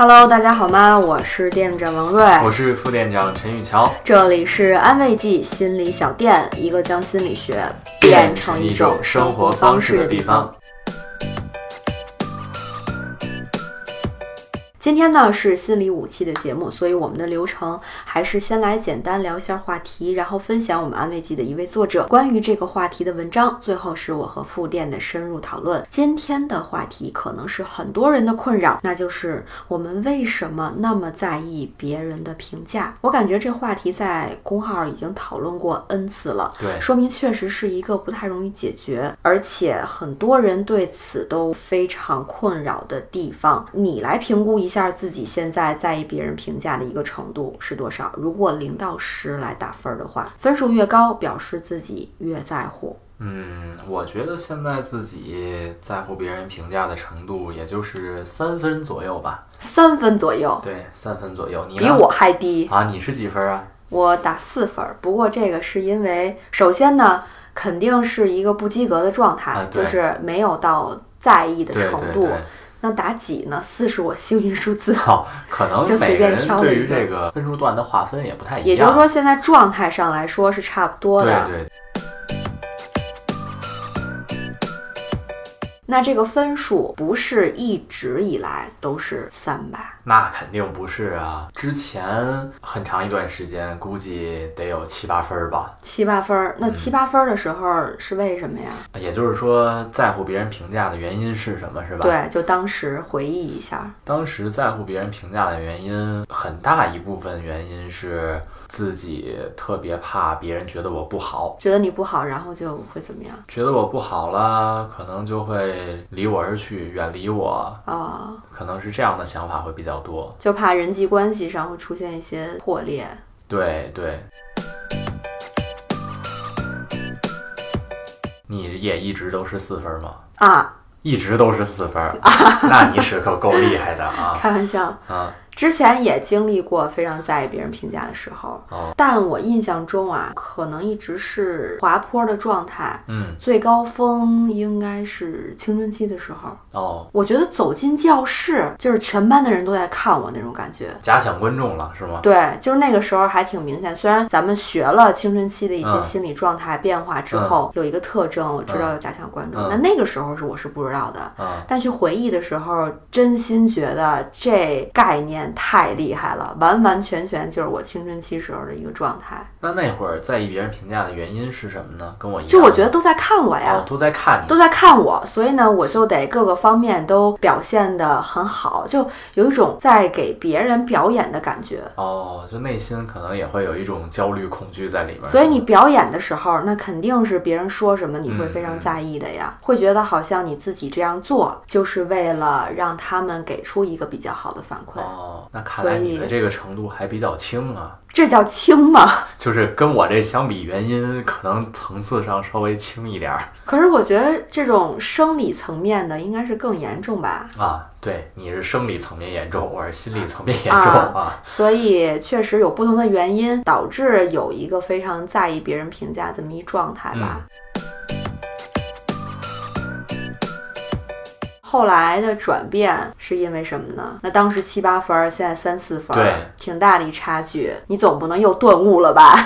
Hello， 大家好吗？我是店长王瑞，我是副店长陈宇桥，这里是安慰剂心理小店，一个将心理学变成一种生活方式的地方。今天呢是心理武器的节目，所以我们的流程还是先来简单聊一下话题，然后分享我们安慰剂的一位作者关于这个话题的文章，最后是我和副店的深入讨论。今天的话题可能是很多人的困扰，那就是我们为什么那么在意别人的评价。我感觉这话题在公号已经讨论过 N 次了，对，说明确实是一个不太容易解决，而且很多人对此都非常困扰的地方。你来评估一下自己现在在意别人评价的一个程度是多少？如果0到10来打分的话，分数越高表示自己越在乎。我觉得现在自己在乎别人评价的程度也就是3分左右吧。3分左右？对，3分左右。你比我还低啊？你是几分啊？我打4分，不过这个是因为首先呢肯定是一个不及格的状态，就是没有到在意的程度。对对对，那打几呢？4是我幸运数字，可能就随便挑了一个。对于这个分数段的划分也不太一样，也就是说现在状态上来说是差不多的。对对。那这个分数不是一直以来都是3吧？那肯定不是啊，之前很长一段时间估计得有7-8分吧。7-8分？那7-8分的时候是为什么呀？也就是说在乎别人评价的原因是什么，是吧？对，就当时回忆一下，当时在乎别人评价的原因，很大一部分原因是自己特别怕别人觉得我不好。觉得你不好，然后就会怎么样？觉得我不好了，可能就会离我而去，远离我。可能是这样的想法会比较多，就怕人际关系上会出现一些破裂。对对。你也一直都是4分吗？啊，一直都是4分啊？那你是可够厉害的啊！开玩笑啊。之前也经历过非常在意别人评价的时候，但我印象中啊，可能一直是滑坡的状态。最高峰应该是青春期的时候。我觉得走进教室就是全班的人都在看我那种感觉，假想观众了是吗？对，就是那个时候还挺明显。虽然咱们学了青春期的一些心理状态变化之后，有一个特征我知道假想观众，那个时候是我是不知道的。但去回忆的时候，真心觉得这概念太厉害了，完完全全就是我青春期时候的一个状态。那会儿在意别人评价的原因是什么呢？跟我一样，就我觉得都在看我呀。都在看你，都在看我，所以呢我就得各个方面都表现得很好，就有一种在给别人表演的感觉。就内心可能也会有一种焦虑恐惧在里面。所以你表演的时候，那肯定是别人说什么你会非常在意的呀。会觉得好像你自己这样做就是为了让他们给出一个比较好的反馈。那看来你的这个程度还比较轻啊。这叫轻吗？就是跟我这相比，原因可能层次上稍微轻一点。可是我觉得这种生理层面的应该是更严重吧。对，你是生理层面严重，我是心理层面严重。所以确实有不同的原因导致有一个非常在意别人评价这么一状态吧。后来的转变是因为什么呢？那当时7-8分，现在3-4分，对，挺大的一差距。你总不能又顿悟了吧？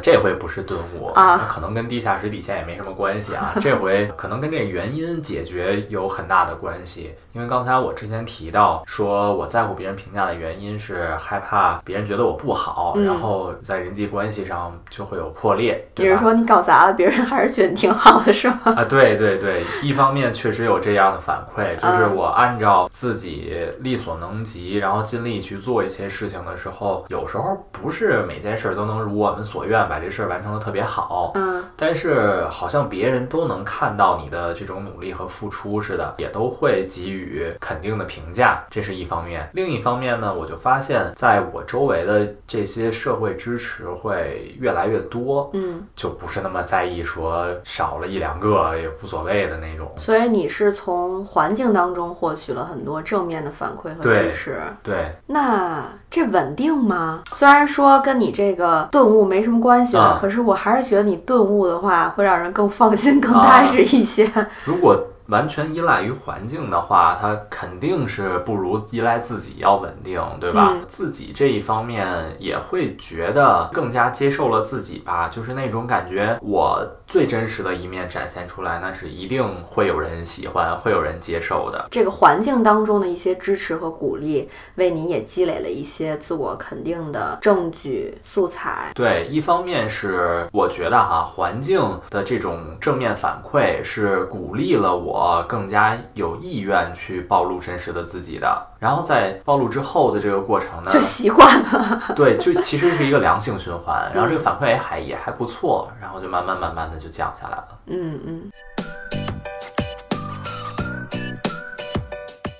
这回不是顿悟啊，可能跟地下室底线也没什么关系啊。这回可能跟这个原因解决有很大的关系。因为刚才我之前提到说，我在乎别人评价的原因是害怕别人觉得我不好，然后在人际关系上就会有破裂。比如说你搞砸了，别人还是觉得你挺好的，是吗？对对对，一方面确实有这样的反馈。就是我按照自己力所能及，然后尽力去做一些事情的时候，有时候不是每件事都能如我们所愿把这事完成的特别好。但是好像别人都能看到你的这种努力和付出似的，也都会给予肯定的评价，这是一方面。另一方面呢，我就发现在我周围的这些社会支持会越来越多，就不是那么在意说少了1-2个也无所谓的那种。所以你是从环境当中获取了很多正面的反馈和支持。 对，那这稳定吗？虽然说跟你这个顿悟没什么关系了，可是我还是觉得你顿悟的话会让人更放心更踏实一些。如果完全依赖于环境的话，它肯定是不如依赖自己要稳定，对吧？自己这一方面也会觉得更加接受了自己吧，就是那种感觉，我最真实的一面展现出来，那是一定会有人喜欢，会有人接受的。这个环境当中的一些支持和鼓励，为你也积累了一些自我肯定的证据素材。对，一方面是我觉得哈，环境的这种正面反馈是鼓励了我更加有意愿去暴露真实的自己的，然后在暴露之后的这个过程呢，就习惯了。对，就其实是一个良性循环，然后这个反馈也还不错，然后就慢慢的就降下来了。嗯嗯。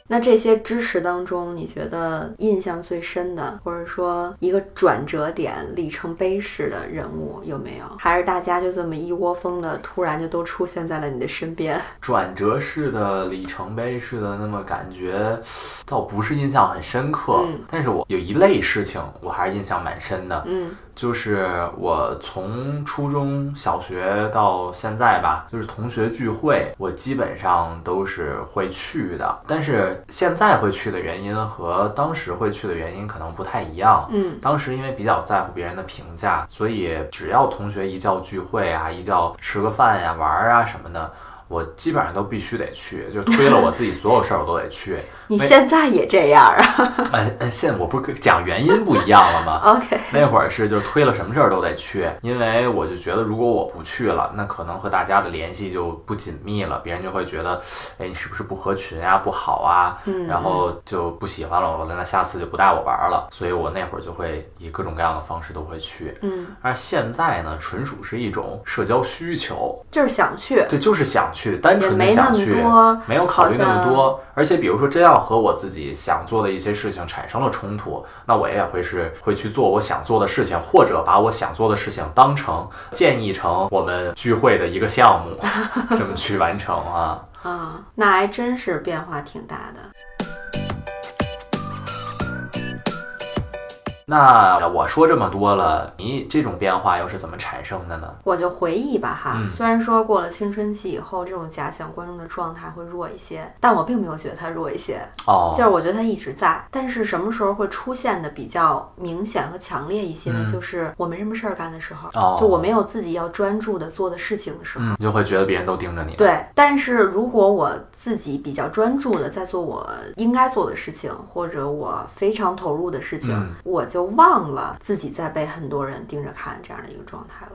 那这些支持当中，你觉得印象最深的，或者说一个转折点、里程碑式的人物有没有？还是大家就这么一窝蜂的，突然就都出现在了你的身边？转折式的、里程碑式的，那么感觉倒不是印象很深刻，但是我有一类事情我还是印象蛮深的。就是我从初中小学到现在吧，就是同学聚会我基本上都是会去的，但是现在会去的原因和当时会去的原因可能不太一样。当时因为比较在乎别人的评价，所以只要同学一叫聚会啊，一叫吃个饭呀、玩啊什么的，我基本上都必须得去，就推了我自己所有事儿我都得去。你现在也这样啊？现在我不是讲原因不一样了吗？OK， 那会儿是就推了什么事儿都得去，因为我就觉得如果我不去了，那可能和大家的联系就不紧密了，别人就会觉得，哎，你是不是不合群啊，不好啊，然后就不喜欢了我了，那下次就不带我玩了。所以我那会儿就会以各种各样的方式都会去。而现在呢，纯属是一种社交需求，就是想去，对，就是想去，单纯的想去，没有考虑那么多。而且比如说真要和我自己想做的一些事情产生了冲突，那我也会去做我想做的事情，或者把我想做的事情当成建议成我们聚会的一个项目这么去完成啊。那还真是变化挺大的。那我说这么多了，你这种变化又是怎么产生的呢？我就回忆吧哈，虽然说过了青春期以后，这种假想观众的状态会弱一些，但我并没有觉得它弱一些。就是我觉得它一直在，但是什么时候会出现的比较明显和强烈一些呢？就是我没什么事儿干的时候，就我没有自己要专注的做的事情的时候，你就会觉得别人都盯着你。对，但是如果我自己比较专注的在做我应该做的事情，或者我非常投入的事情，我就忘了自己在被很多人盯着看这样的一个状态了。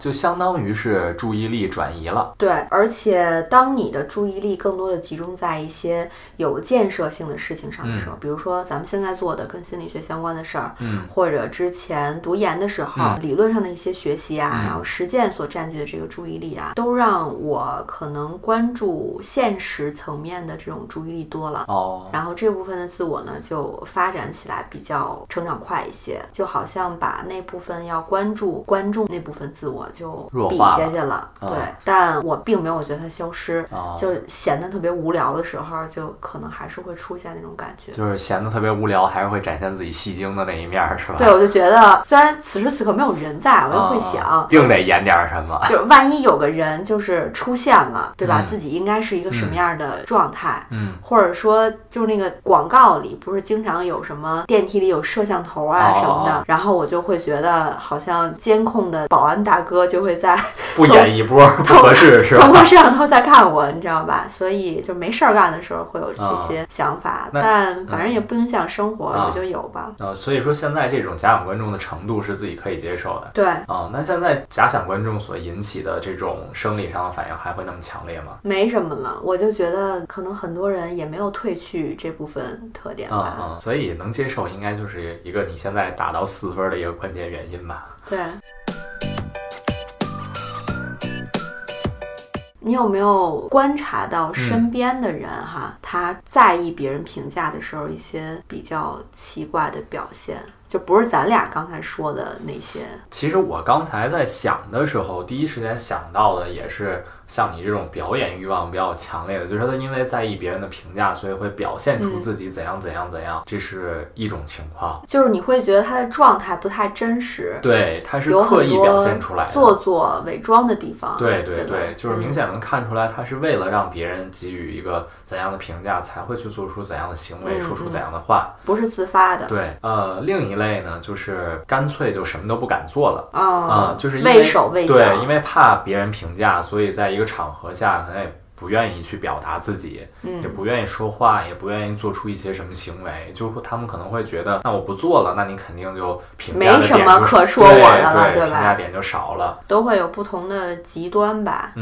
就相当于是注意力转移了。对，而且当你的注意力更多的集中在一些有建设性的事情上的时候，比如说咱们现在做的跟心理学相关的事儿，或者之前读研的时候，理论上的一些学习啊，然后实践所占据的这个注意力啊，都让我可能关注现实层面的这种注意力多了。然后这部分的自我呢，就发展起来比较成长快一些，就好像把那部分要关注那部分自我就比接近了。对，但我并没有觉得它消失，就闲得特别无聊的时候，就可能还是会出现那种感觉，就是闲得特别无聊，还是会展现自己戏精的那一面，是吧？对，我就觉得虽然此时此刻没有人在，我又会想定得演点什么，就万一有个人就是出现了，对吧？自己应该是一个什么样的状态？或者说就是那个广告里不是经常有什么电梯里有摄像头啊什么的，然后我就会觉得好像监控的保安大哥就会在不演一波不合适，是吧？通过摄像头在看我，你知道吧？所以就没事儿干的时候会有这些想法，但反正也不影响生活，我就有吧。所以说现在这种假想观众的程度是自己可以接受的。对那现在假想观众所引起的这种生理上的反应还会那么强烈吗？没什么了，我就觉得可能很多人也没有褪去这部分特点吧。所以能接受应该就是一个你现在打到4分的一个关键原因吧。对。你有没有观察到身边的人他在意别人评价的时候一些比较奇怪的表现？就不是咱俩刚才说的那些。其实我刚才在想的时候，第一时间想到的也是像你这种表演欲望比较强烈的，就是他因为在意别人的评价，所以会表现出自己怎样怎样怎样，这是一种情况。就是你会觉得他的状态不太真实，对，他是刻意表现出来的，做作伪装的地方。对对 对, 对，就是明显能看出来他是为了让别人给予一个怎样的评价，才会去做出怎样的行为，说出怎样的话，不是自发的。对，另一类呢，就是干脆就什么都不敢做了，就是因为畏手畏脚，对，因为怕别人评价，所以在一个场合下可能也不愿意去表达自己，也不愿意说话，也不愿意做出一些什么行为，就他们可能会觉得那我不做了，那你肯定就评价的点没什么可说我的了， 对, 对, 对吧，评价点就少了，都会有不同的极端吧。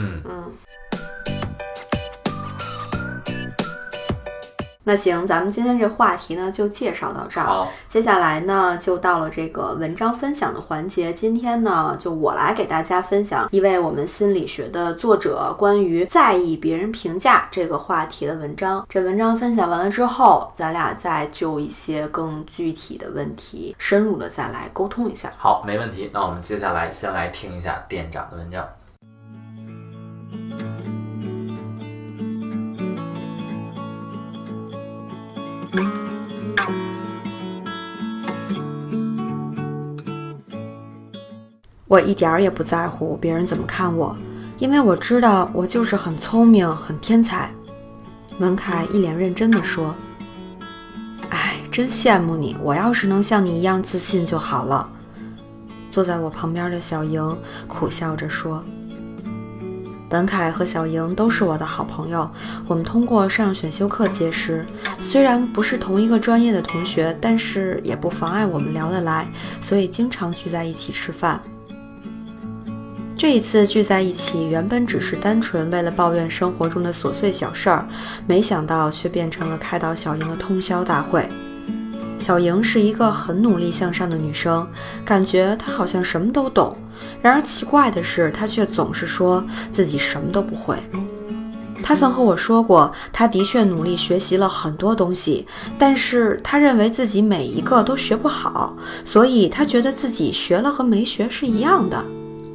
那行，咱们今天这话题呢就介绍到这儿。接下来呢就到了这个文章分享的环节。今天呢就我来给大家分享一位我们心理学的作者关于在意别人评价这个话题的文章。这文章分享完了之后，咱俩再就一些更具体的问题深入的再来沟通一下。好，没问题。那我们接下来先来听一下店长的文章。我一点儿也不在乎别人怎么看我，因为我知道我就是很聪明很天才。文凯一脸认真地说，哎，真羡慕你，我要是能像你一样自信就好了。坐在我旁边的小莹苦笑着说。文凯和小莹都是我的好朋友，我们通过上选修课结识，虽然不是同一个专业的同学，但是也不妨碍我们聊得来，所以经常聚在一起吃饭。这一次聚在一起，原本只是单纯为了抱怨生活中的琐碎小事儿，没想到却变成了开导小莹的通宵大会。小莹是一个很努力向上的女生，感觉她好像什么都懂，然而奇怪的是，她却总是说自己什么都不会。她曾和我说过，她的确努力学习了很多东西，但是她认为自己每一个都学不好，所以她觉得自己学了和没学是一样的。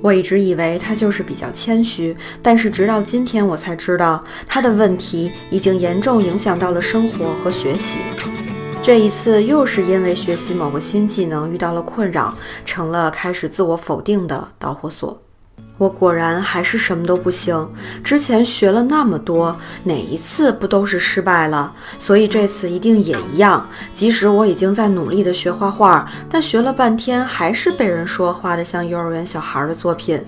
我一直以为他就是比较谦虚，但是直到今天我才知道，他的问题已经严重影响到了生活和学习。这一次又是因为学习某个新技能遇到了困扰，成了开始自我否定的导火索。我果然还是什么都不行，之前学了那么多，哪一次不都是失败了？所以这次一定也一样，即使我已经在努力的学画画，但学了半天还是被人说画得像幼儿园小孩的作品。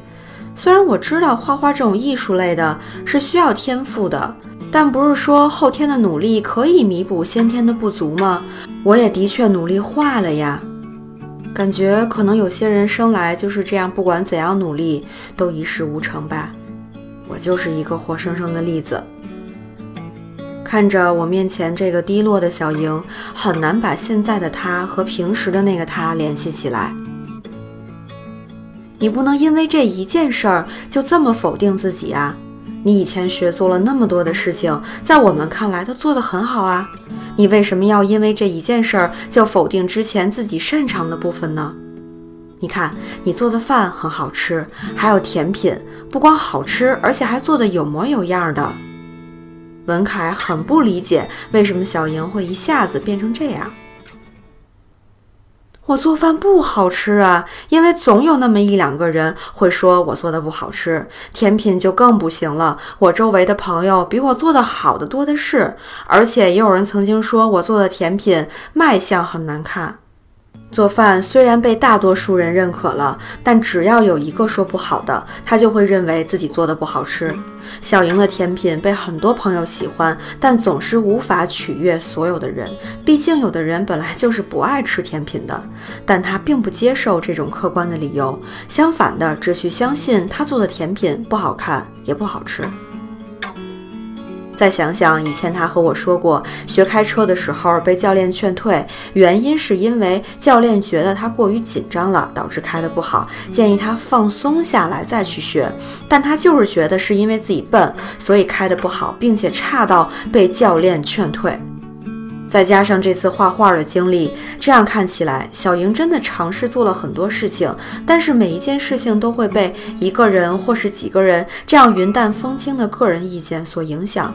虽然我知道画画这种艺术类的是需要天赋的，但不是说后天的努力可以弥补先天的不足吗？我也的确努力画了呀。感觉可能有些人生来就是这样，不管怎样努力都一事无成吧。我就是一个活生生的例子。看着我面前这个低落的小莹，很难把现在的她和平时的那个她联系起来。你不能因为这一件事儿就这么否定自己啊！你以前学做了那么多的事情，在我们看来都做得很好啊，你为什么要因为这一件事儿就否定之前自己擅长的部分呢？你看，你做的饭很好吃，还有甜品，不光好吃，而且还做得有模有样的。文凯很不理解为什么小莹会一下子变成这样。我做饭不好吃啊，因为总有那么一两个人会说我做的不好吃。甜品就更不行了，我周围的朋友比我做的好的多的是，而且也有人曾经说我做的甜品卖相很难看。做饭虽然被大多数人认可了，但只要有一个说不好的，他就会认为自己做的不好吃。小莹的甜品被很多朋友喜欢，但总是无法取悦所有的人，毕竟有的人本来就是不爱吃甜品的。但他并不接受这种客观的理由，相反的，只去相信他做的甜品不好看也不好吃。再想想以前他和我说过，学开车的时候被教练劝退，原因是因为教练觉得他过于紧张了，导致开得不好，建议他放松下来再去学。但他就是觉得是因为自己笨，所以开得不好，并且差到被教练劝退。再加上这次画画的经历，这样看起来，小莹真的尝试做了很多事情，但是每一件事情都会被一个人或是几个人这样云淡风轻的个人意见所影响，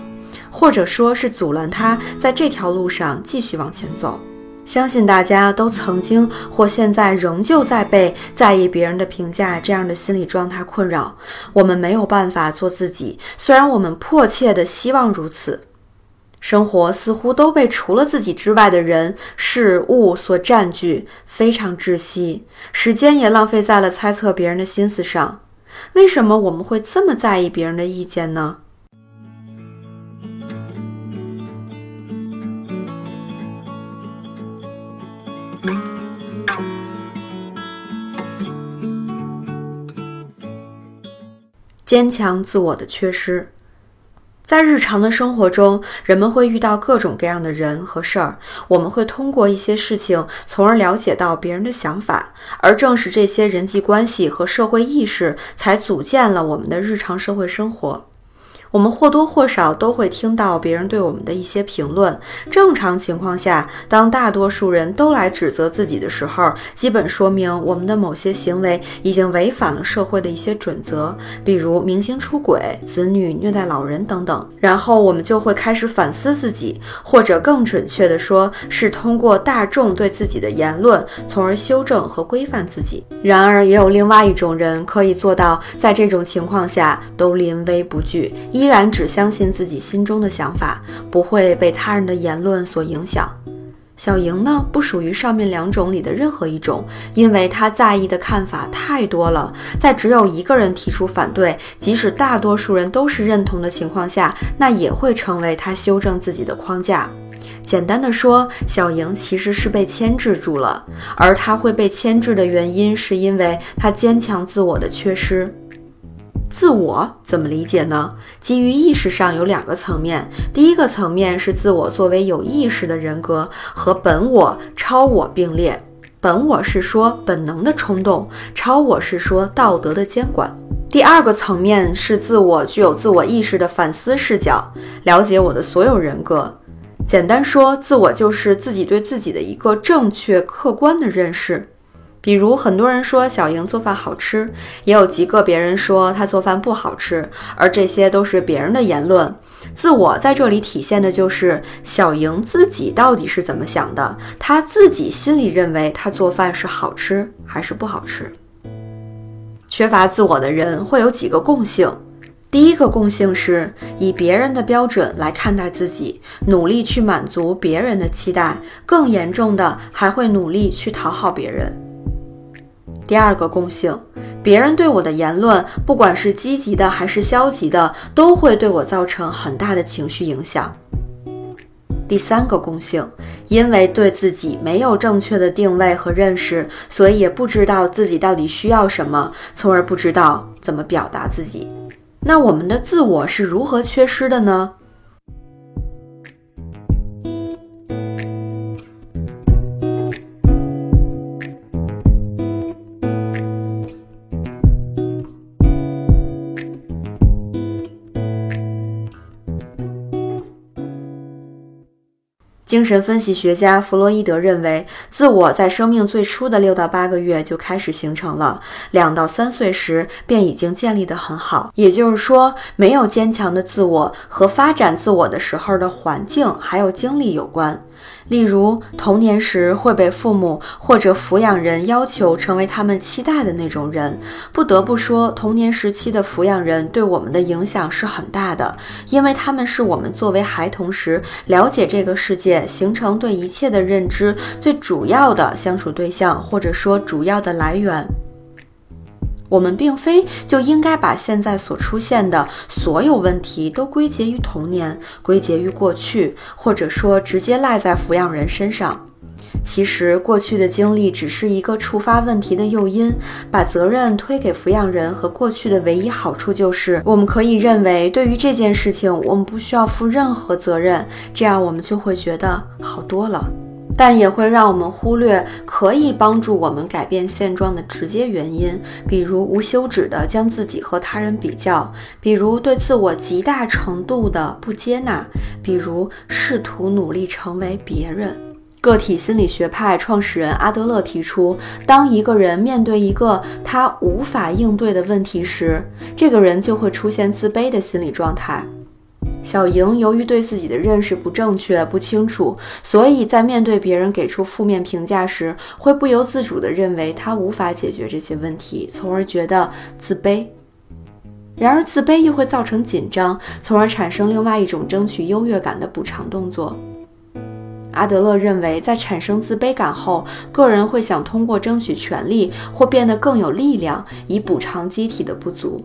或者说是阻拦她在这条路上继续往前走。相信大家都曾经或现在仍旧在被在意别人的评价这样的心理状态困扰，我们没有办法做自己，虽然我们迫切的希望如此。生活似乎都被除了自己之外的人、事物所占据，非常窒息，时间也浪费在了猜测别人的心思上。为什么我们会这么在意别人的意见呢？坚强自我的缺失。在日常的生活中，人们会遇到各种各样的人和事儿，我们会通过一些事情从而了解到别人的想法，而正是这些人际关系和社会意识才组建了我们的日常社会生活。我们或多或少都会听到别人对我们的一些评论，正常情况下，当大多数人都来指责自己的时候，基本说明我们的某些行为已经违反了社会的一些准则，比如明星出轨、子女虐待老人等等。然后我们就会开始反思自己，或者更准确的说，是通过大众对自己的言论，从而修正和规范自己。然而也有另外一种人可以做到，在这种情况下都临危不惧，依然只相信自己心中的想法，不会被他人的言论所影响。小莹呢，不属于上面两种里的任何一种，因为她在意的看法太多了，在只有一个人提出反对，即使大多数人都是认同的情况下，那也会成为她修正自己的框架。简单的说，小莹其实是被牵制住了，而她会被牵制的原因是因为她坚强自我的缺失。自我怎么理解呢？基于意识上有两个层面，第一个层面是自我作为有意识的人格和本我、超我并列。本我是说本能的冲动，超我是说道德的监管。第二个层面是自我具有自我意识的反思视角，了解我的所有人格。简单说，自我就是自己对自己的一个正确客观的认识。比如很多人说小莹做饭好吃，也有极个别人说她做饭不好吃，而这些都是别人的言论。自我在这里体现的就是小莹自己到底是怎么想的，她自己心里认为她做饭是好吃还是不好吃。缺乏自我的人会有几个共性。第一个共性是以别人的标准来看待自己，努力去满足别人的期待，更严重的还会努力去讨好别人。第二个共性，别人对我的言论，不管是积极的还是消极的，都会对我造成很大的情绪影响。第三个共性，因为对自己没有正确的定位和认识，所以也不知道自己到底需要什么，从而不知道怎么表达自己。那我们的自我是如何缺失的呢？精神分析学家弗洛伊德认为，自我在生命最初的6到8个月就开始形成了，2到3岁时便已经建立得很好。也就是说，没有坚强的自我和发展自我的时候的环境还有经历有关。例如，童年时会被父母或者抚养人要求成为他们期待的那种人。不得不说，童年时期的抚养人对我们的影响是很大的，因为他们是我们作为孩童时了解这个世界、形成对一切的认知最主要的相处对象，或者说主要的来源。我们并非就应该把现在所出现的所有问题都归结于童年，归结于过去，或者说直接赖在抚养人身上。其实过去的经历只是一个触发问题的诱因，把责任推给抚养人和过去的唯一好处就是我们可以认为对于这件事情我们不需要负任何责任，这样我们就会觉得好多了。但也会让我们忽略可以帮助我们改变现状的直接原因，比如无休止地将自己和他人比较，比如对自我极大程度的不接纳，比如试图努力成为别人。个体心理学派创始人阿德勒提出，当一个人面对一个他无法应对的问题时，这个人就会出现自卑的心理状态。小莹由于对自己的认识不正确、不清楚，所以在面对别人给出负面评价时，会不由自主地认为她无法解决这些问题，从而觉得自卑。然而自卑又会造成紧张，从而产生另外一种争取优越感的补偿动作。阿德勒认为，在产生自卑感后，个人会想通过争取权利或变得更有力量，以补偿机体的不足。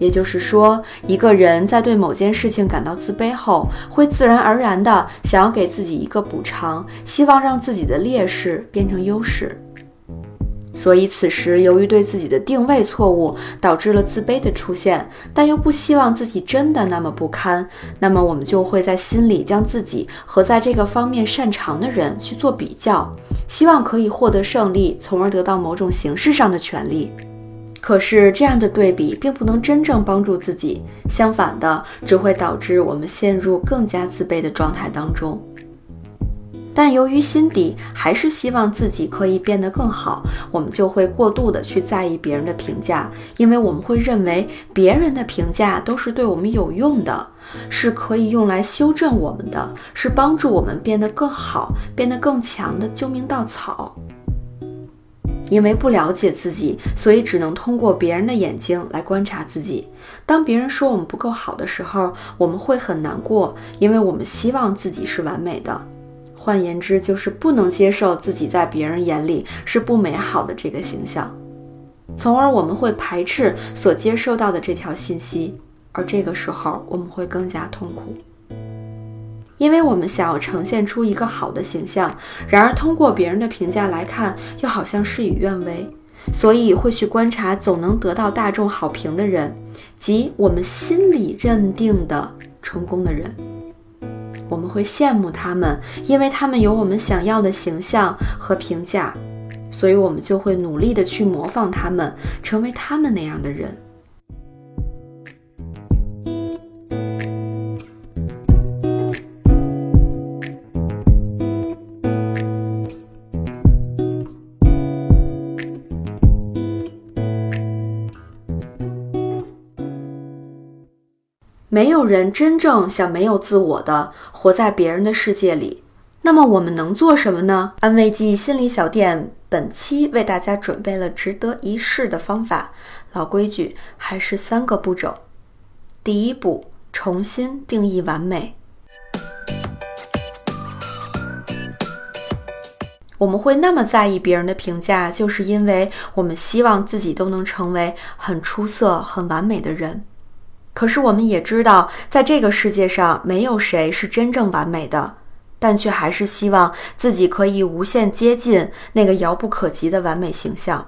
也就是说，一个人在对某件事情感到自卑后，会自然而然地想要给自己一个补偿，希望让自己的劣势变成优势。所以此时由于对自己的定位错误，导致了自卑的出现，但又不希望自己真的那么不堪，那么我们就会在心里将自己和在这个方面擅长的人去做比较，希望可以获得胜利，从而得到某种形式上的权利。可是这样的对比并不能真正帮助自己，相反的，只会导致我们陷入更加自卑的状态当中。但由于心底还是希望自己可以变得更好，我们就会过度的去在意别人的评价，因为我们会认为别人的评价都是对我们有用的，是可以用来修正我们的，是帮助我们变得更好、变得更强的救命稻草。因为不了解自己，所以只能通过别人的眼睛来观察自己。当别人说我们不够好的时候，我们会很难过，因为我们希望自己是完美的。换言之，就是不能接受自己在别人眼里是不美好的这个形象，从而我们会排斥所接受到的这条信息，而这个时候我们会更加痛苦。因为我们想要呈现出一个好的形象，然而通过别人的评价来看，又好像事与愿违，所以会去观察总能得到大众好评的人，即我们心里认定的成功的人。我们会羡慕他们，因为他们有我们想要的形象和评价，所以我们就会努力地去模仿他们，成为他们那样的人。没有人真正想没有自我的活在别人的世界里，那么我们能做什么呢？安慰剂心理小店本期为大家准备了值得一试的方法，老规矩还是3个步骤。第一步，重新定义完美。我们会那么在意别人的评价，就是因为我们希望自己都能成为很出色、很完美的人。可是我们也知道，在这个世界上没有谁是真正完美的，但却还是希望自己可以无限接近那个遥不可及的完美形象。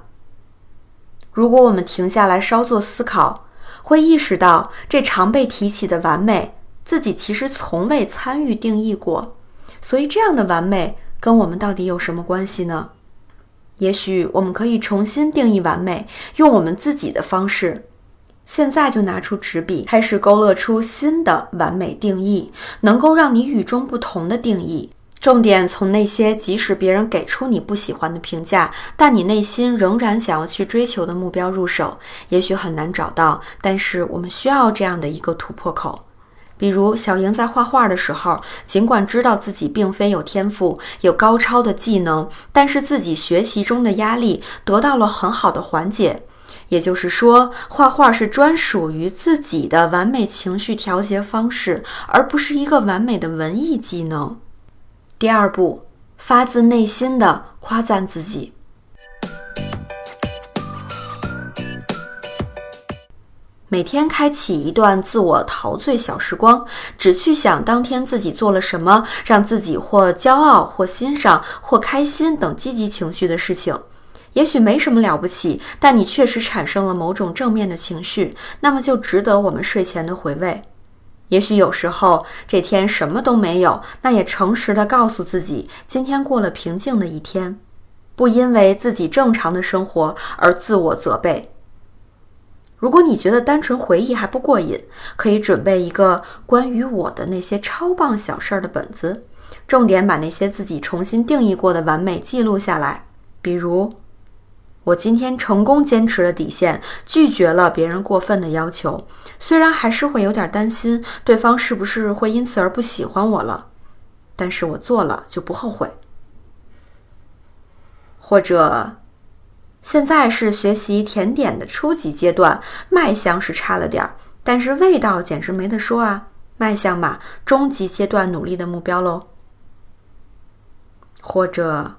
如果我们停下来稍作思考，会意识到这常被提起的完美，自己其实从未参与定义过，所以这样的完美跟我们到底有什么关系呢？也许我们可以重新定义完美，用我们自己的方式。现在就拿出纸笔，开始勾勒出新的完美定义，能够让你与众不同的定义。重点从那些即使别人给出你不喜欢的评价，但你内心仍然想要去追求的目标入手。也许很难找到，但是我们需要这样的一个突破口。比如小莹在画画的时候，尽管知道自己并非有天赋、有高超的技能，但是自己学习中的压力得到了很好的缓解。也就是说，画画是专属于自己的完美情绪调节方式，而不是一个完美的文艺技能。第二步，发自内心的夸赞自己。每天开启一段自我陶醉小时光，只去想当天自己做了什么，让自己或骄傲、或欣赏、或开心等积极情绪的事情。也许没什么了不起，但你确实产生了某种正面的情绪，那么就值得我们睡前的回味。也许有时候这天什么都没有，那也诚实地告诉自己，今天过了平静的一天，不因为自己正常的生活而自我责备。如果你觉得单纯回忆还不过瘾，可以准备一个关于我的那些超棒小事的本子，重点把那些自己重新定义过的完美记录下来。比如，我今天成功坚持了底线，拒绝了别人过分的要求，虽然还是会有点担心对方是不是会因此而不喜欢我了，但是我做了就不后悔。或者，现在是学习甜点的初级阶段，卖相是差了点，但是味道简直没得说啊，卖相嘛，中级阶段努力的目标咯。或者，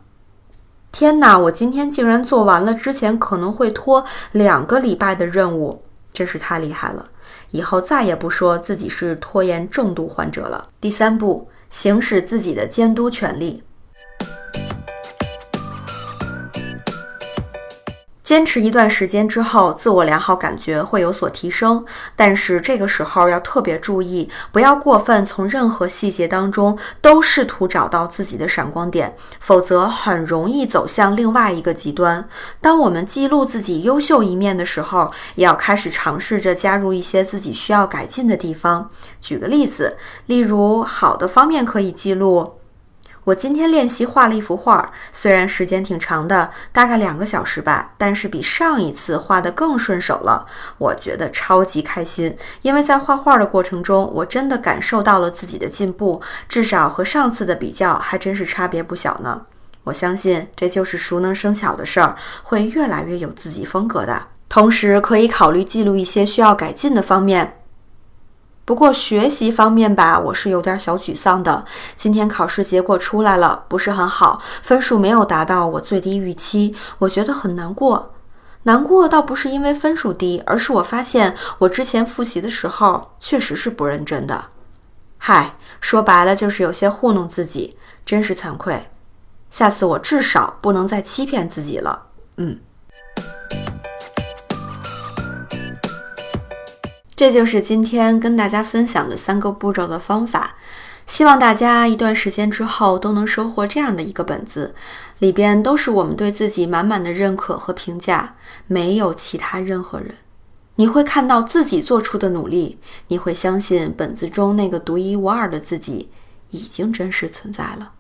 天哪，我今天竟然做完了之前可能会拖2个礼拜的任务，真是太厉害了，以后再也不说自己是拖延重度患者了。第三步，行使自己的监督权利。坚持一段时间之后，自我良好感觉会有所提升，但是这个时候要特别注意，不要过分从任何细节当中都试图找到自己的闪光点，否则很容易走向另外一个极端。当我们记录自己优秀一面的时候，也要开始尝试着加入一些自己需要改进的地方。举个例子，例如好的方面可以记录，我今天练习画了一幅画，虽然时间挺长的，大概2个小时吧，但是比上一次画得更顺手了，我觉得超级开心，因为在画画的过程中，我真的感受到了自己的进步，至少和上次的比较还真是差别不小呢。我相信这就是熟能生巧的事儿，会越来越有自己风格的。同时可以考虑记录一些需要改进的方面。不过学习方面吧，我是有点小沮丧的，今天考试结果出来了，不是很好，分数没有达到我最低预期，我觉得很难过。难过倒不是因为分数低，而是我发现我之前复习的时候确实是不认真的。嗨，说白了就是有些糊弄自己，真是惭愧，下次我至少不能再欺骗自己了。这就是今天跟大家分享的3个步骤的方法，希望大家一段时间之后都能收获这样的一个本子，里边都是我们对自己满满的认可和评价，没有其他任何人。你会看到自己做出的努力，你会相信本子中那个独一无二的自己已经真实存在了。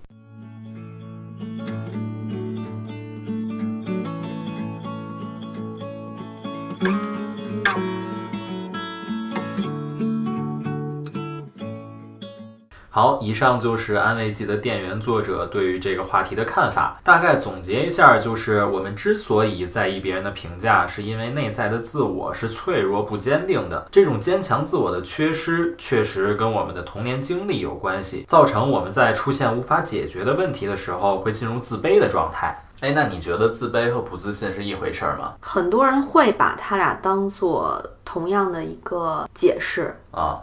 好，以上就是安慰剂的店员作者对于这个话题的看法。大概总结一下，就是我们之所以在意别人的评价，是因为内在的自我是脆弱不坚定的，这种坚强自我的缺失确实跟我们的童年经历有关系，造成我们在出现无法解决的问题的时候会进入自卑的状态。那你觉得自卑和不自信是一回事吗？很多人会把它俩当作同样的一个解释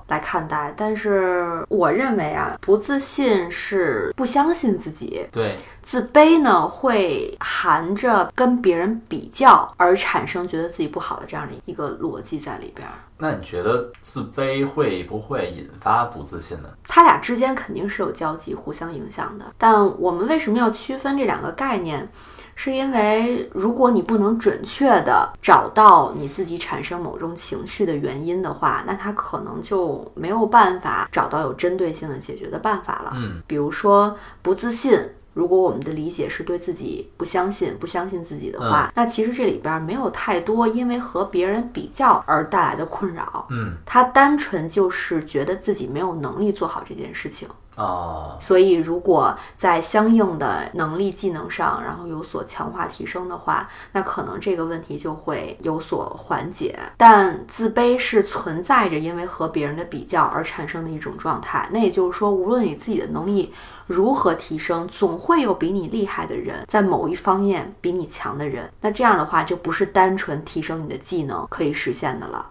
来看待，但是我认为不自信是不相信自己，对，自卑呢会含着跟别人比较而产生觉得自己不好的这样的一个逻辑在里边。那你觉得自卑会不会引发不自信呢？它俩之间肯定是有交集，互相影响的。但我们为什么要区分这两个概念？是因为如果你不能准确的找到你自己产生某种情绪的原因的话，那它可能就没有办法找到有针对性的解决的办法了。比如说不自信，如果我们的理解是对自己不相信自己的话，那其实这里边没有太多因为和别人比较而带来的困扰，他单纯就是觉得自己没有能力做好这件事情。所以如果在相应的能力技能上然后有所强化提升的话，那可能这个问题就会有所缓解。但自卑是存在着因为和别人的比较而产生的一种状态，那也就是说无论你自己的能力如何提升，总会有比你厉害的人，在某一方面比你强的人，那这样的话就不是单纯提升你的技能可以实现的了。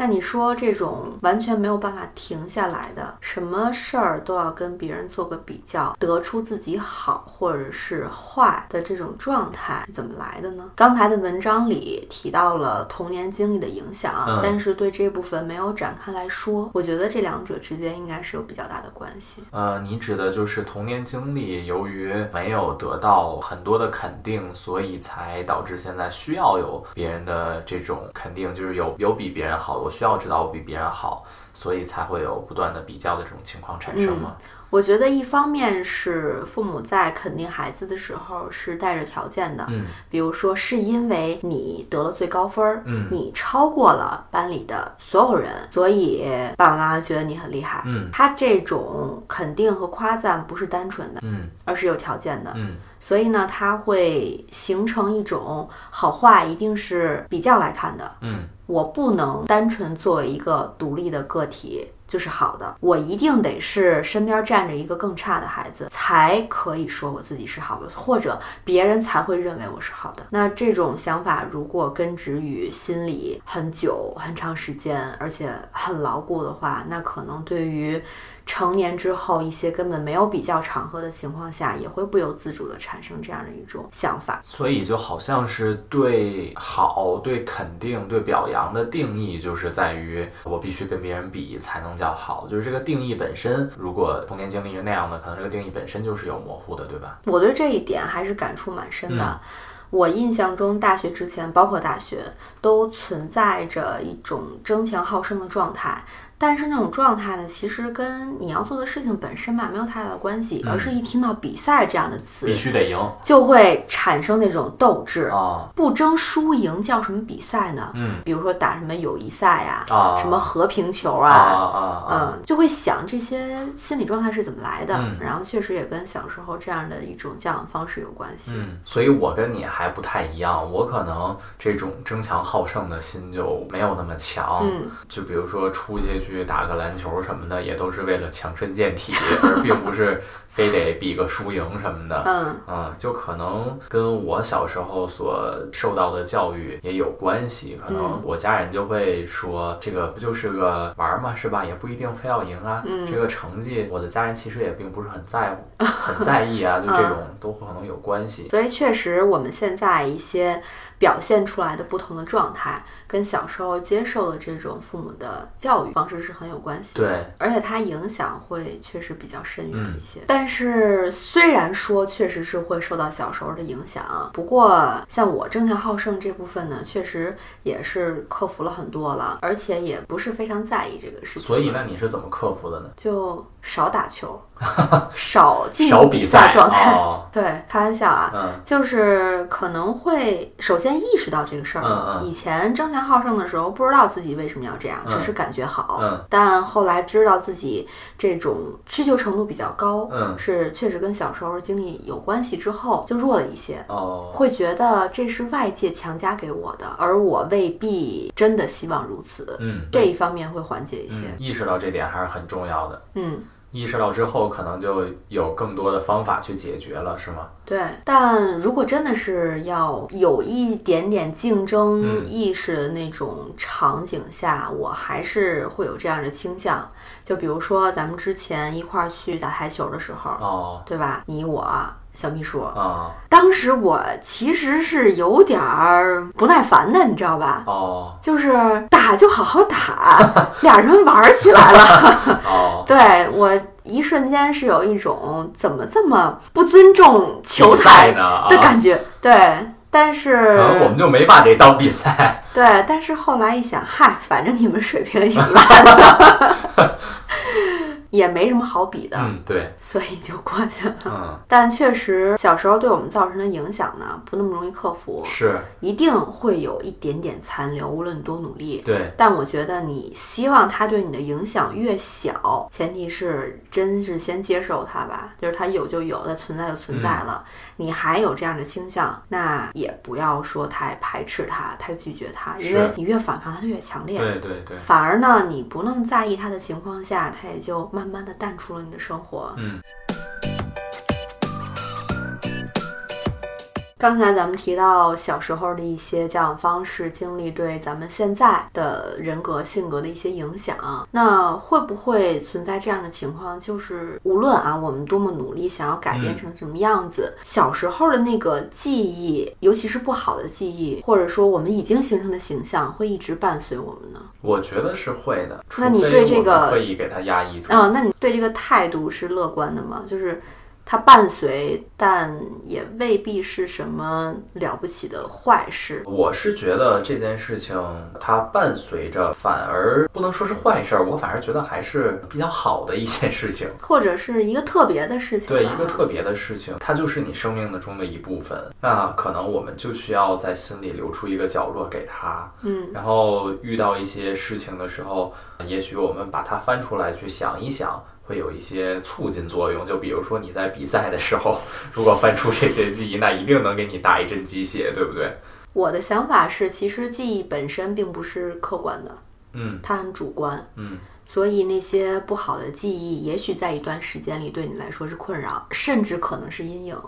那你说这种完全没有办法停下来的，什么事儿都要跟别人做个比较，得出自己好或者是坏的这种状态怎么来的呢？刚才的文章里提到了童年经历的影响，但是对这部分没有展开来说，我觉得这两者之间应该是有比较大的关系。你指的就是童年经历由于没有得到很多的肯定，所以才导致现在需要有别人的这种肯定，就是有比别人好，我需要知道我比别人好，所以才会有不断的比较的这种情况产生吗？我觉得一方面是父母在肯定孩子的时候是带着条件的，比如说是因为你得了最高分，你超过了班里的所有人，所以爸爸妈妈觉得你很厉害，他这种肯定和夸赞不是单纯的，而是有条件的，所以呢，它会形成一种好坏一定是比较来看的，我不能单纯作为一个独立的个体就是好的，我一定得是身边站着一个更差的孩子才可以说我自己是好的，或者别人才会认为我是好的。那这种想法如果根植于心里很久很长时间而且很牢固的话，那可能对于成年之后一些根本没有比较场合的情况下也会不由自主的产生这样的一种想法。所以就好像是对好对肯定对表扬的定义就是在于我必须跟别人比才能叫好，就是这个定义本身，如果童年经历是那样的，可能这个定义本身就是有模糊的，对吧？我对这一点还是感触蛮深的，我印象中大学之前包括大学都存在着一种争强好胜的状态，但是那种状态呢，其实跟你要做的事情本身吧没有太大的关系，而是一听到比赛这样的词必须得赢就会产生那种斗志，不争输赢叫什么比赛呢？比如说打什么友谊赛呀，什么和平球就会想这些心理状态是怎么来的，然后确实也跟小时候这样的一种教养方式有关系。所以我跟你还不太一样，我可能这种争强好胜的心就没有那么强，就比如说出街去打个篮球什么的也都是为了强身健体，而并不是非得比个输赢什么的。就可能跟我小时候所受到的教育也有关系，可能我家人就会说这个不就是个玩嘛，是吧，也不一定非要赢啊，这个成绩我的家人其实也并不是很在意啊，就这种都可能有关系。所以确实我们现在一些表现出来的不同的状态跟小时候接受的这种父母的教育方式是很有关系的，对，而且它影响会确实比较深远一些。但是虽然说确实是会受到小时候的影响，不过像我争强好胜这部分呢确实也是克服了很多了，而且也不是非常在意这个事情。所以那你是怎么克服的呢？就少打球少进入比赛状态，对，开玩笑啊，就是可能会首先意识到这个事儿了，以前争强好胜的时候不知道自己为什么要这样，只是感觉好，但后来知道自己这种需求程度比较高，是确实跟小时候经历有关系之后就弱了一些，会觉得这是外界强加给我的，而我未必真的希望如此，这一方面会缓解一些。意识到这点还是很重要的。意识到之后可能就有更多的方法去解决了，是吗？对，但如果真的是要有一点点竞争意识的那种场景下，我还是会有这样的倾向。就比如说咱们之前一块儿去打台球的时候，对吧，你我小秘书，当时我其实是有点不耐烦的，你知道吧？就是打就好好打，俩人玩起来了。对，我一瞬间是有一种怎么这么不尊重球赛的感觉，对。但是我们就没把这当比赛。对，但是后来一想，嗨，反正你们水平也烂了。也没什么好比的，对，所以就过去了。但确实小时候对我们造成的影响呢，不那么容易克服，是一定会有一点点残留，无论你多努力。对，但我觉得你希望它对你的影响越小，前提是真是先接受它吧，就是它有就有，它存在就存在了，你还有这样的倾向，那也不要说太排斥它，太拒绝它，因为你越反抗它就越强烈。对对对，反而呢，你不那么在意它的情况下，它也就慢慢的淡出了你的生活。刚才咱们提到小时候的一些教养方式、经历对咱们现在的人格、性格的一些影响，那会不会存在这样的情况，就是无论啊我们多么努力想要改变成什么样子，小时候的那个记忆，尤其是不好的记忆，或者说我们已经形成的形象，会一直伴随我们呢？我觉得是会的，除非我们刻意给它压抑住。那你对这个态度是乐观的吗？就是它伴随，但也未必是什么了不起的坏事。我是觉得这件事情它伴随着，反而不能说是坏事，我反而觉得还是比较好的一件事情，或者是一个特别的事情。对，一个特别的事情，它就是你生命中的一部分。那可能我们就需要在心里留出一个角落给它，然后遇到一些事情的时候，也许我们把它翻出来去想一想，会有一些促进作用。就比如说你在比赛的时候，如果翻出这些记忆，那一定能给你打一针鸡血，对不对？我的想法是，其实记忆本身并不是客观的，它很主观，所以那些不好的记忆，也许在一段时间里对你来说是困扰，甚至可能是阴影，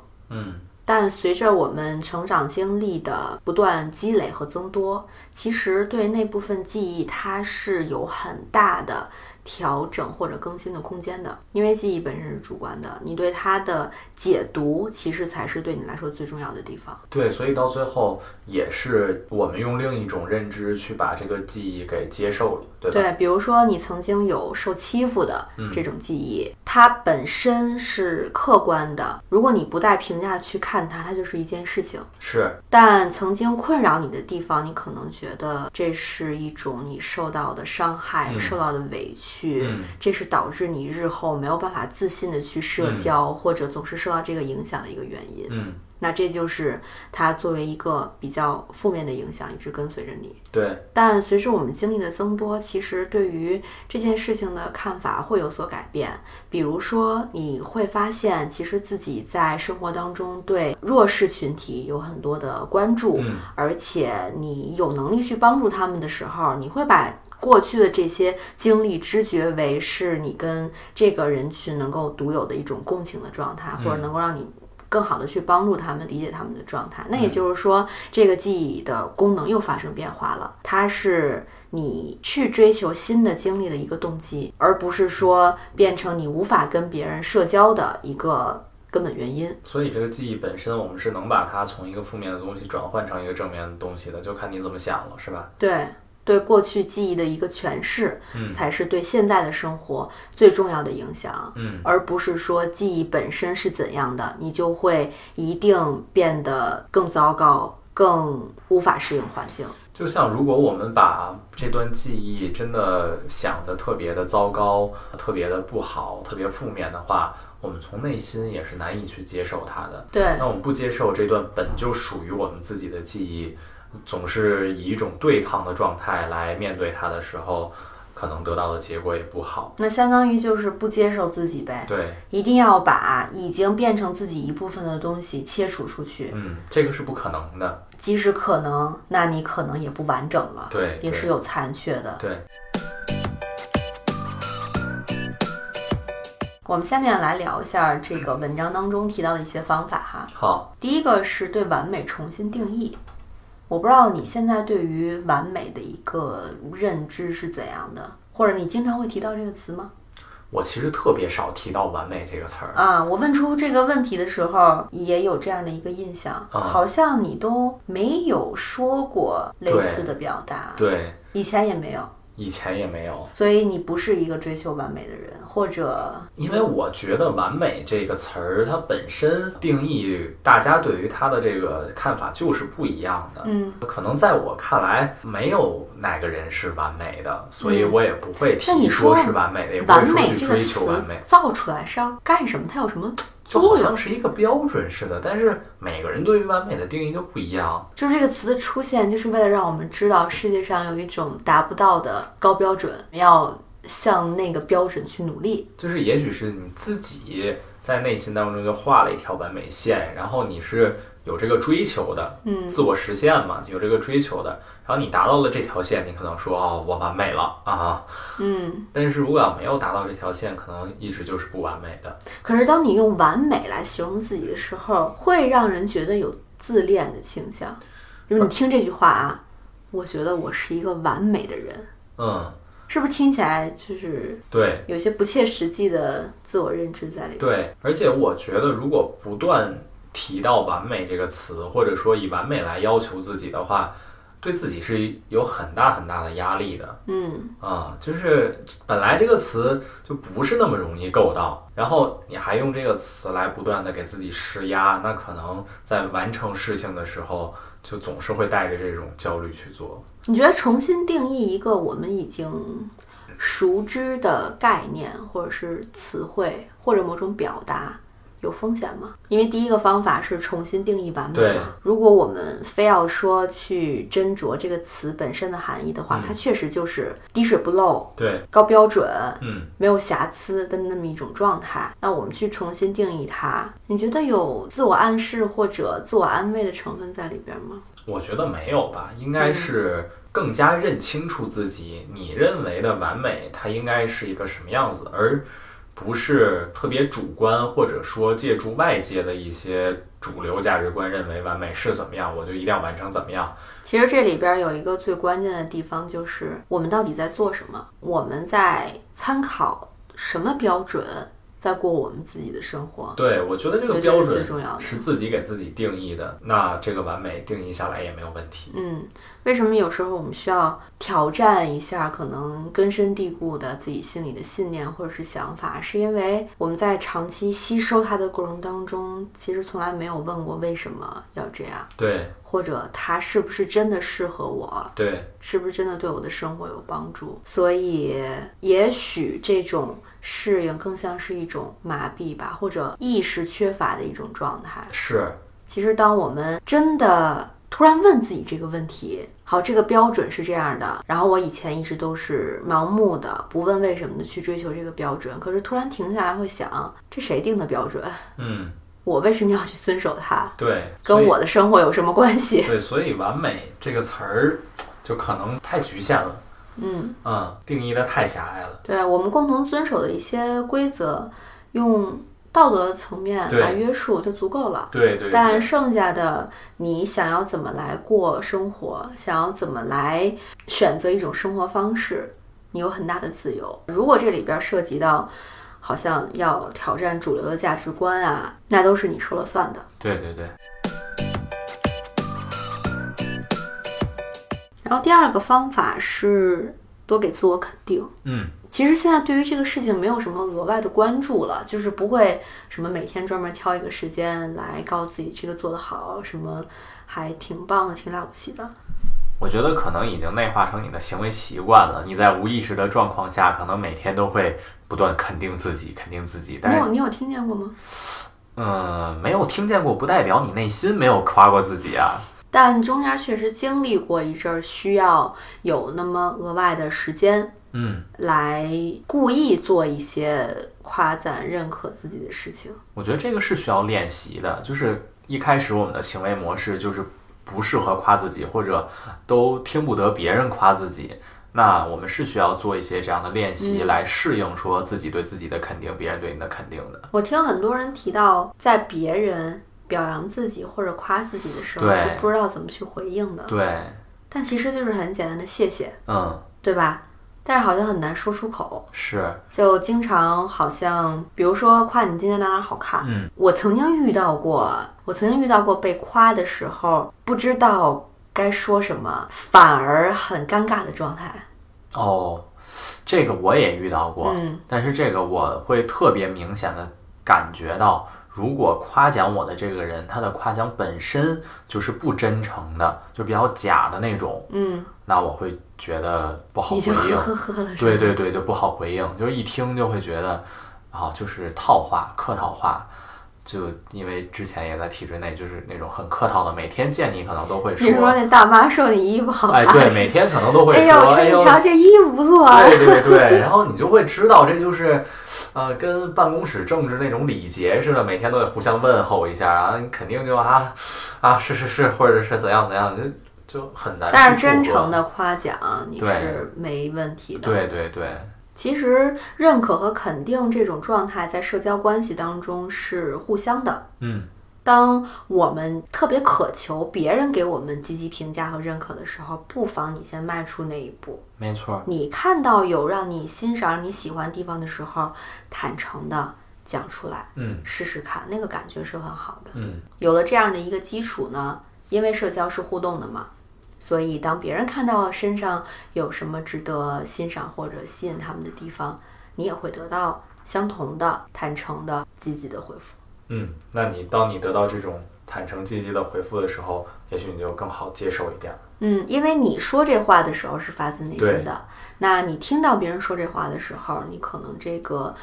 但随着我们成长经历的不断积累和增多，其实对那部分记忆，它是有很大的调整或者更新的空间的，因为记忆本身是主观的，你对它的解读其实才是对你来说最重要的地方。对，所以到最后也是我们用另一种认知去把这个记忆给接受了，对吧？对，比如说你曾经有受欺负的这种记忆，它本身是客观的，如果你不带评价去看它，它就是一件事情。是，但曾经困扰你的地方，你可能觉得这是一种你受到的伤害，受到的委屈，这是导致你日后没有办法自信的去社交，或者总是受到这个影响的一个原因。那这就是它作为一个比较负面的影响，一直跟随着你。对，但随着我们经历的增多，其实对于这件事情的看法会有所改变。比如说你会发现，其实自己在生活当中对弱势群体有很多的关注，而且你有能力去帮助他们的时候，你会把过去的这些经历知觉为是你跟这个人群能够独有的一种共情的状态，或者能够让你更好的去帮助他们，理解他们的状态。那也就是说，这个记忆的功能又发生变化了，它是你去追求新的经历的一个动机，而不是说变成你无法跟别人社交的一个根本原因。所以这个记忆本身，我们是能把它从一个负面的东西转换成一个正面的东西的，就看你怎么想了，是吧？对，对过去记忆的一个诠释，才是对现在的生活最重要的影响，而不是说记忆本身是怎样的，你就会一定变得更糟糕，更无法适应环境。就像如果我们把这段记忆真的想得特别的糟糕，特别的不好，特别负面的话，我们从内心也是难以去接受它的。对，那我们不接受这段本就属于我们自己的记忆，总是以一种对抗的状态来面对它的时候，可能得到的结果也不好。那相当于就是不接受自己呗。对，一定要把已经变成自己一部分的东西切除出去。这个是不可能的，即使可能，那你可能也不完整了。 对，也是有残缺的。对，我们下面来聊一下这个文章当中提到的一些方法哈。好，第一个是对完美重新定义。我不知道你现在对于完美的一个认知是怎样的，或者你经常会提到这个词吗？我其实特别少提到完美这个词儿啊。我问出这个问题的时候也有这样的一个印象，好像你都没有说过类似的表达。对，以前也没有。所以你不是一个追求完美的人，或者因为我觉得完美这个词儿它本身定义，大家对于它的这个看法就是不一样的。可能在我看来没有哪个人是完美的，所以我也不会提说是完美的，也不会说去追求完美。造出来是要干什么？它有什么？就好像是一个标准似的，但是每个人对于完美的定义就不一样。就是这个词的出现，就是为了让我们知道世界上有一种达不到的高标准，要向那个标准去努力。就是也许是你自己在内心当中就画了一条完美线，然后你是有这个追求的，自我实现嘛，有这个追求的，然后你达到了这条线，你可能说哦，我完美了啊，但是如果要没有达到这条线，可能一直就是不完美的。可是当你用完美来形容自己的时候，会让人觉得有自恋的倾向，就是你听这句话啊，我觉得我是一个完美的人，嗯，是不是听起来就是对有些不切实际的自我认知在里面？对，而且我觉得如果不断提到完美这个词，或者说以完美来要求自己的话，对自己是有很大很大的压力的。嗯啊，就是本来这个词就不是那么容易够到，然后你还用这个词来不断的给自己施压，那可能在完成事情的时候就总是会带着这种焦虑去做。你觉得重新定义一个我们已经熟知的概念或者是词汇或者某种表达有风险吗？因为第一个方法是重新定义完美嘛。如果我们非要说去斟酌这个词本身的含义的话，它确实就是滴水不漏，对，高标准，没有瑕疵的那么一种状态。那我们去重新定义它，你觉得有自我暗示或者自我安慰的成分在里边吗？我觉得没有吧，应该是更加认清楚自己，你认为的完美，它应该是一个什么样子，而不是特别主观，或者说借助外界的一些主流价值观认为完美是怎么样，我就一定要完成怎么样。其实这里边有一个最关键的地方，就是我们到底在做什么，我们在参考什么标准在过我们自己的生活。对，我觉得这个标准是自己给自己定义的，那这个完美定义下来也没有问题。嗯，为什么有时候我们需要挑战一下可能根深蒂固的自己心里的信念或者是想法，是因为我们在长期吸收它的过程当中，其实从来没有问过为什么要这样，对，或者它是不是真的适合我，对，是不是真的对我的生活有帮助。所以也许这种适应更像是一种麻痹吧，或者意识缺乏的一种状态。是，其实当我们真的突然问自己这个问题，好，这个标准是这样的，然后我以前一直都是盲目的不问为什么的去追求这个标准，可是突然停下来会想，这谁定的标准？嗯，我为什么要去遵守它？对，跟我的生活有什么关系？对，所以完美这个词儿就可能太局限了，定义的太狭隘了。对，我们共同遵守的一些规则用道德层面来约束就足够了。 对，但剩下的你想要怎么来过生活，想要怎么来选择一种生活方式，你有很大的自由。如果这里边涉及到好像要挑战主流的价值观啊，那都是你说了算的。对，然后第二个方法是多给自我肯定。其实现在对于这个事情没有什么额外的关注了，就是不会什么每天专门挑一个时间来告诉自己这个做得好，什么还挺棒的，挺了不起的。我觉得可能已经内化成你的行为习惯了，你在无意识的状况下可能每天都会不断肯定自己。但是你有听见过吗？没有听见过不代表你内心没有夸过自己啊，但中间确实经历过一阵需要有那么额外的时间，来故意做一些夸赞认可自己的事情。我觉得这个是需要练习的，就是一开始我们的行为模式就是不适合夸自己，或者都听不得别人夸自己，那我们是需要做一些这样的练习来适应说自己对自己的肯定，别人对你的肯定的。我听很多人提到在别人表扬自己或者夸自己的时候是不知道怎么去回应的。对，但其实就是很简单的谢谢，对吧？但是好像很难说出口。是，就经常好像比如说夸你今天哪好看，我曾经遇到过被夸的时候不知道该说什么，反而很尴尬的状态。哦，这个我也遇到过，但是这个我会特别明显的感觉到，如果夸奖我的这个人，他的夸奖本身就是不真诚的，就比较假的那种，那我会觉得不好回应。对，就不好回应，就一听就会觉得啊，就是套话、客套话。就因为之前也在体制内，就是那种很客套的，每天见你可能都会说，你说那大妈说你衣服好看，哎，对，每天可能都会说，哎呦，瞧这衣服不错啊，对，然后你就会知道这就是，跟办公室政治那种礼节似的，每天都得互相问候一下啊，你肯定就是，或者是怎样，就很难。但是真诚的夸奖你是没问题的，对。其实认可和肯定这种状态在社交关系当中是互相的，当我们特别渴求别人给我们积极评价和认可的时候，不妨你先迈出那一步。没错，你看到有让你欣赏你喜欢的地方的时候，坦诚的讲出来，试试看，那个感觉是很好的。有了这样的一个基础呢，因为社交是互动的嘛，所以当别人看到身上有什么值得欣赏或者吸引他们的地方，你也会得到相同的坦诚的积极的回复。那你当你得到这种坦诚积极的回复的时候，也许你就更好接受一点。因为你说这话的时候是发自内心的，那你听到别人说这话的时候，你可能这个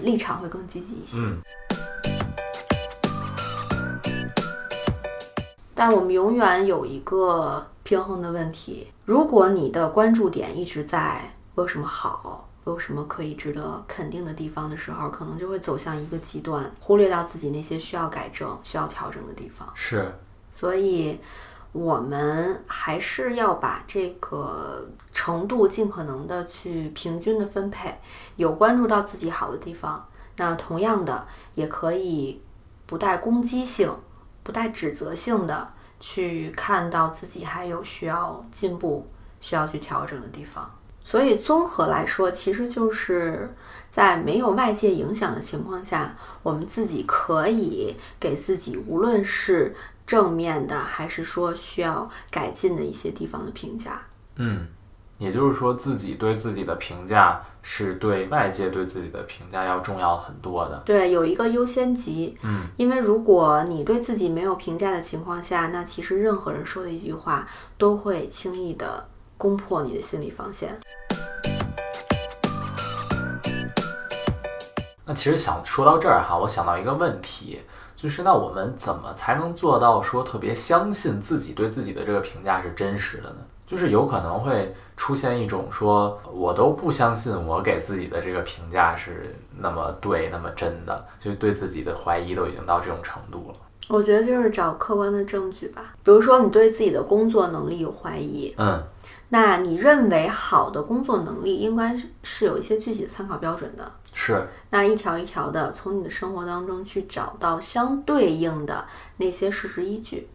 立场会更积极一些。但我们永远有一个平衡的问题，如果你的关注点一直在我有什么好，有什么可以值得肯定的地方的时候，可能就会走向一个极端，忽略到自己那些需要改正需要调整的地方。是，所以我们还是要把这个程度尽可能的去平均的分配，有关注到自己好的地方，那同样的也可以不带攻击性不带指责性的去看到自己还有需要进步需要去调整的地方。所以综合来说，其实就是在没有外界影响的情况下，我们自己可以给自己无论是正面的还是说需要改进的一些地方的评价。也就是说自己对自己的评价是对外界对自己的评价要重要很多的。对，有一个优先级。因为如果你对自己没有评价的情况下，那其实任何人说的一句话都会轻易的攻破你的心理防线。那其实想说到这儿哈，我想到一个问题，就是那我们怎么才能做到说特别相信自己对自己的这个评价是真实的呢？就是有可能会出现一种说我都不相信我给自己的这个评价是那么对那么真的，就对自己的怀疑都已经到这种程度了。我觉得就是找客观的证据吧，比如说你对自己的工作能力有怀疑，那你认为好的工作能力应该是有一些具体的参考标准的。是，那一条一条的从你的生活当中去找到相对应的那些事实依据。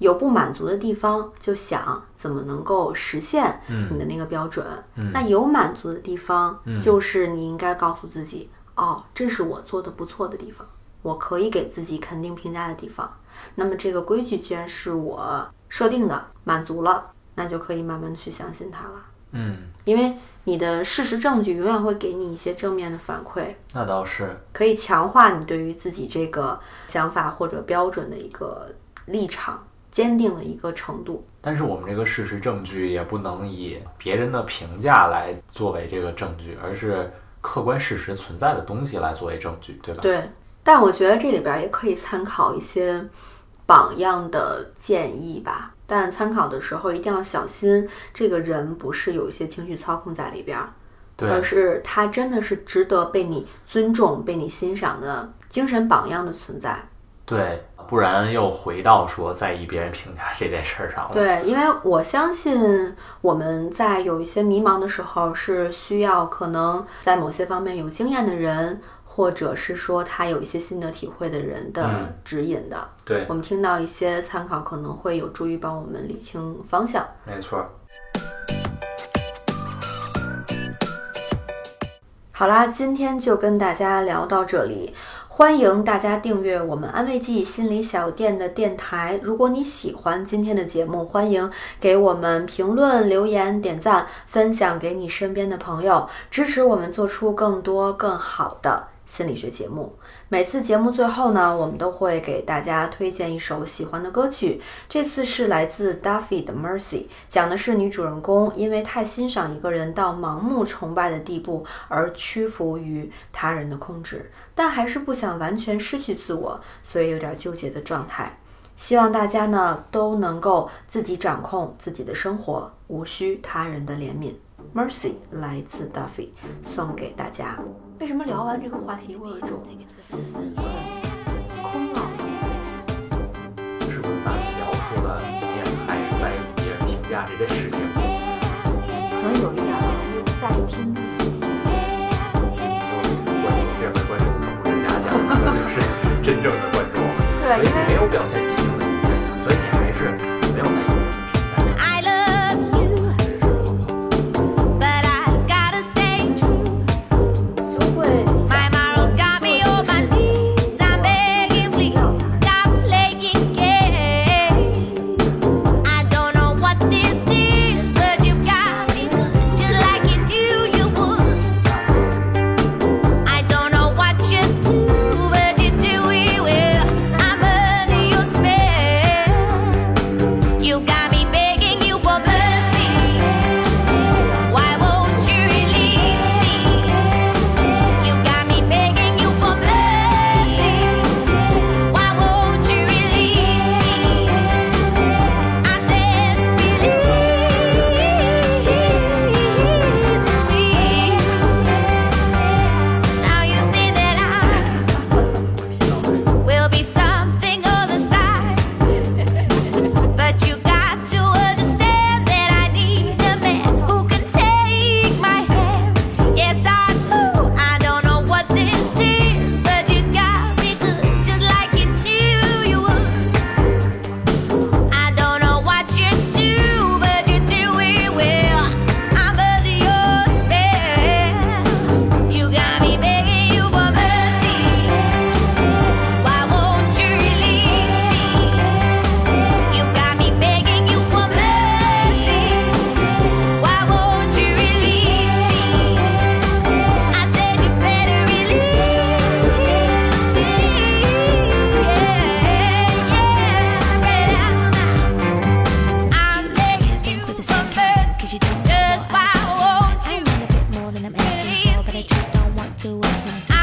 有不满足的地方就想怎么能够实现你的那个标准，那有满足的地方就是你应该告诉自己，这是我做的不错的地方，我可以给自己肯定评价的地方，那么这个规矩既然是我设定的，满足了，那就可以慢慢的去相信它了。因为你的事实证据永远会给你一些正面的反馈，那倒是可以强化你对于自己这个想法或者标准的一个立场坚定的一个程度。但是我们这个事实证据也不能以别人的评价来作为这个证据，而是客观事实存在的东西来作为证据，对吧？对，但我觉得这里边也可以参考一些榜样的建议吧，但参考的时候一定要小心，这个人不是有一些情绪操控在里边，而是他真的是值得被你尊重被你欣赏的精神榜样的存在。对，不然又回到说在意别人评价这件事上了。对，因为我相信我们在有一些迷茫的时候是需要可能在某些方面有经验的人，或者是说他有一些心得体会的人的指引的。对，我们听到一些参考可能会有助于帮我们理清方向。没错。好啦，今天就跟大家聊到这里。欢迎大家订阅我们安慰剂心理小店的电台，如果你喜欢今天的节目，欢迎给我们评论留言点赞，分享给你身边的朋友，支持我们做出更多更好的心理学节目。每次节目最后呢，我们都会给大家推荐一首喜欢的歌曲，这次是来自 Duffy 的 Mercy， 讲的是女主人公因为太欣赏一个人到盲目崇拜的地步而屈服于他人的控制，但还是不想完全失去自我，所以有点纠结的状态。希望大家呢都能够自己掌控自己的生活，无需他人的怜悯。Mercy 来自 Duffy， 送给大家。为什么聊完这个话题我有一种空了？是不是把你聊出了你也还是在意别人评价这件事情？可能有一点吧，因为在意听力。我就是关注这回观众，不是假想，就是真正的观众。对，因为没有表现自己的部分，所以你还是没有在意我的评价。I love you， 真是我跑。But I gotta stay true。就会想。My morals got me on my knees. I'm begging please stop playing games. I don't know what this is, but you got me just like you knew you would. I don't know what you do.Just don't want to waste my time.